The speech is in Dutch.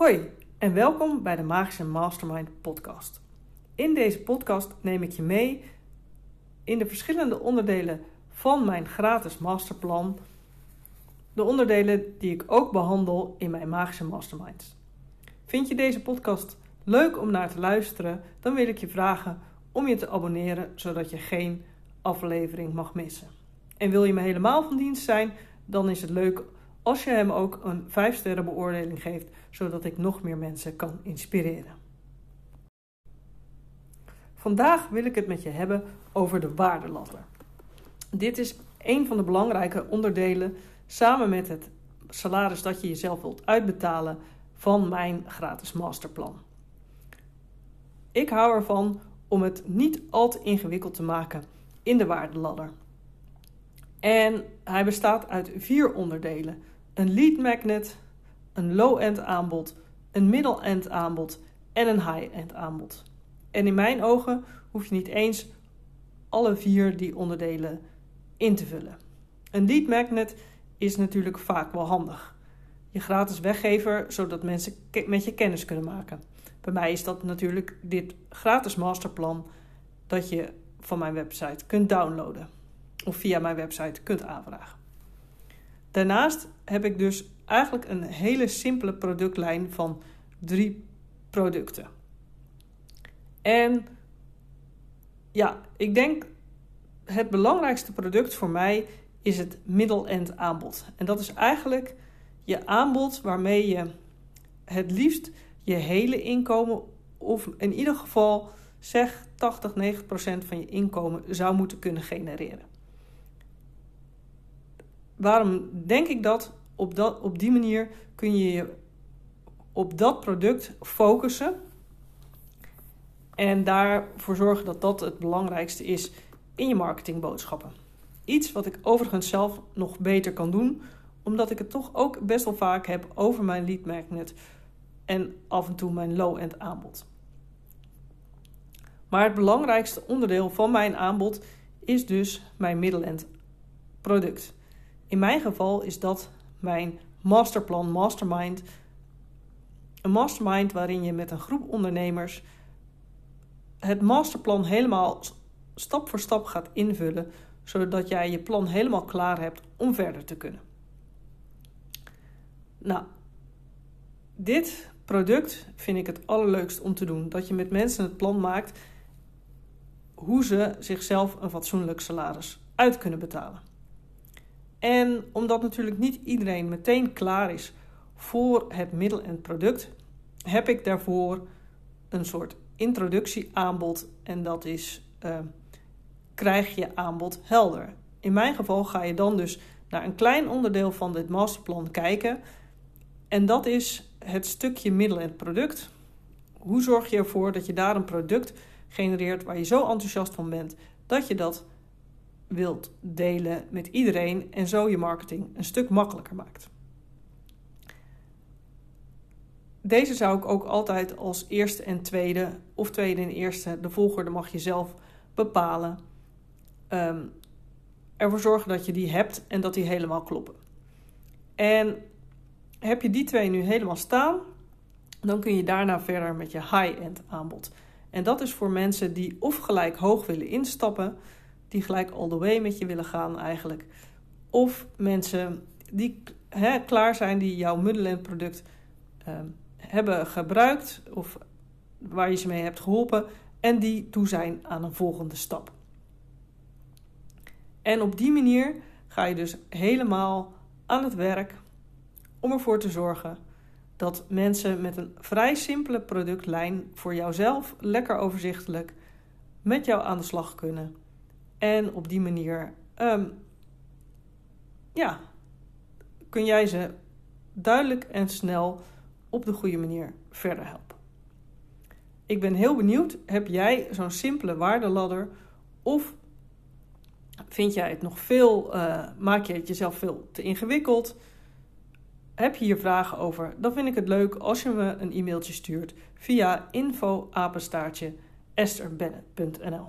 Hoi en welkom bij de Magische Mastermind podcast. In deze podcast neem ik je mee in de verschillende onderdelen van mijn gratis masterplan. De onderdelen die ik ook behandel in mijn Magische Masterminds. Vind je deze podcast leuk om naar te luisteren? Dan wil ik je vragen om je te abonneren, zodat je geen aflevering mag missen. En wil je me helemaal van dienst zijn, dan is het leuk als je hem ook een 5-sterren beoordeling geeft, zodat ik nog meer mensen kan inspireren. Vandaag wil ik het met je hebben over de waardeladder. Dit is een van de belangrijke onderdelen, samen met het salaris dat je jezelf wilt uitbetalen, van mijn gratis masterplan. Ik hou ervan om het niet al te ingewikkeld te maken in de waardeladder. En hij bestaat uit 4 onderdelen. Een lead magnet, een low-end aanbod, een middle-end aanbod en een high-end aanbod. En in mijn ogen hoef je niet eens alle 4 die onderdelen in te vullen. Een lead magnet is natuurlijk vaak wel handig. Je gratis weggever, zodat mensen met je kennis kunnen maken. Bij mij is dat natuurlijk dit gratis masterplan dat je van mijn website kunt downloaden. Of via mijn website kunt aanvragen. Daarnaast heb ik dus eigenlijk een hele simpele productlijn van 3 producten. En ja, ik denk het belangrijkste product voor mij is het middle-end aanbod. En dat is eigenlijk je aanbod waarmee je het liefst je hele inkomen, of in ieder geval zeg 80-90% van je inkomen zou moeten kunnen genereren. Waarom denk ik dat? Op die manier kun je je op dat product focussen en daarvoor zorgen dat dat het belangrijkste is in je marketingboodschappen. Iets wat ik overigens zelf nog beter kan doen, omdat ik het toch ook best wel vaak heb over mijn lead magnet en af en toe mijn low-end aanbod. Maar het belangrijkste onderdeel van mijn aanbod is dus mijn middle-end product. In mijn geval is dat mijn masterplan mastermind. Een mastermind waarin je met een groep ondernemers het masterplan helemaal stap voor stap gaat invullen, zodat jij je plan helemaal klaar hebt om verder te kunnen. Nou, dit product vind ik het allerleukst om te doen. Dat je met mensen het plan maakt hoe ze zichzelf een fatsoenlijk salaris uit kunnen betalen. En omdat natuurlijk niet iedereen meteen klaar is voor het middle-end product, heb ik daarvoor een soort introductieaanbod. En dat is, krijg je aanbod helder. In mijn geval ga je dan dus naar een klein onderdeel van dit masterplan kijken. En dat is het stukje middle-end product. Hoe zorg je ervoor dat je daar een product genereert waar je zo enthousiast van bent dat je dat wilt delen met iedereen en zo je marketing een stuk makkelijker maakt. Deze zou ik ook altijd als eerste en tweede of tweede en eerste, de volgorde mag je zelf bepalen, ervoor zorgen dat je die hebt en dat die helemaal kloppen. En heb je die 2 nu helemaal staan, dan kun je daarna verder met je high-end aanbod. En dat is voor mensen die of gelijk hoog willen instappen, die gelijk all the way met je willen gaan eigenlijk. Of mensen die klaar zijn, die jouw middle-end product hebben gebruikt, of waar je ze mee hebt geholpen, en die toe zijn aan een volgende stap. En op die manier ga je dus helemaal aan het werk om ervoor te zorgen dat mensen met een vrij simpele productlijn voor jouzelf lekker overzichtelijk met jou aan de slag kunnen. En op die manier kun jij ze duidelijk en snel op de goede manier verder helpen. Ik ben heel benieuwd, heb jij zo'n simpele waardeladder of vind jij het nog veel, maak je het jezelf veel te ingewikkeld? Heb je hier vragen over? Dan vind ik het leuk als je me een e-mailtje stuurt via info@esterbennet.nl.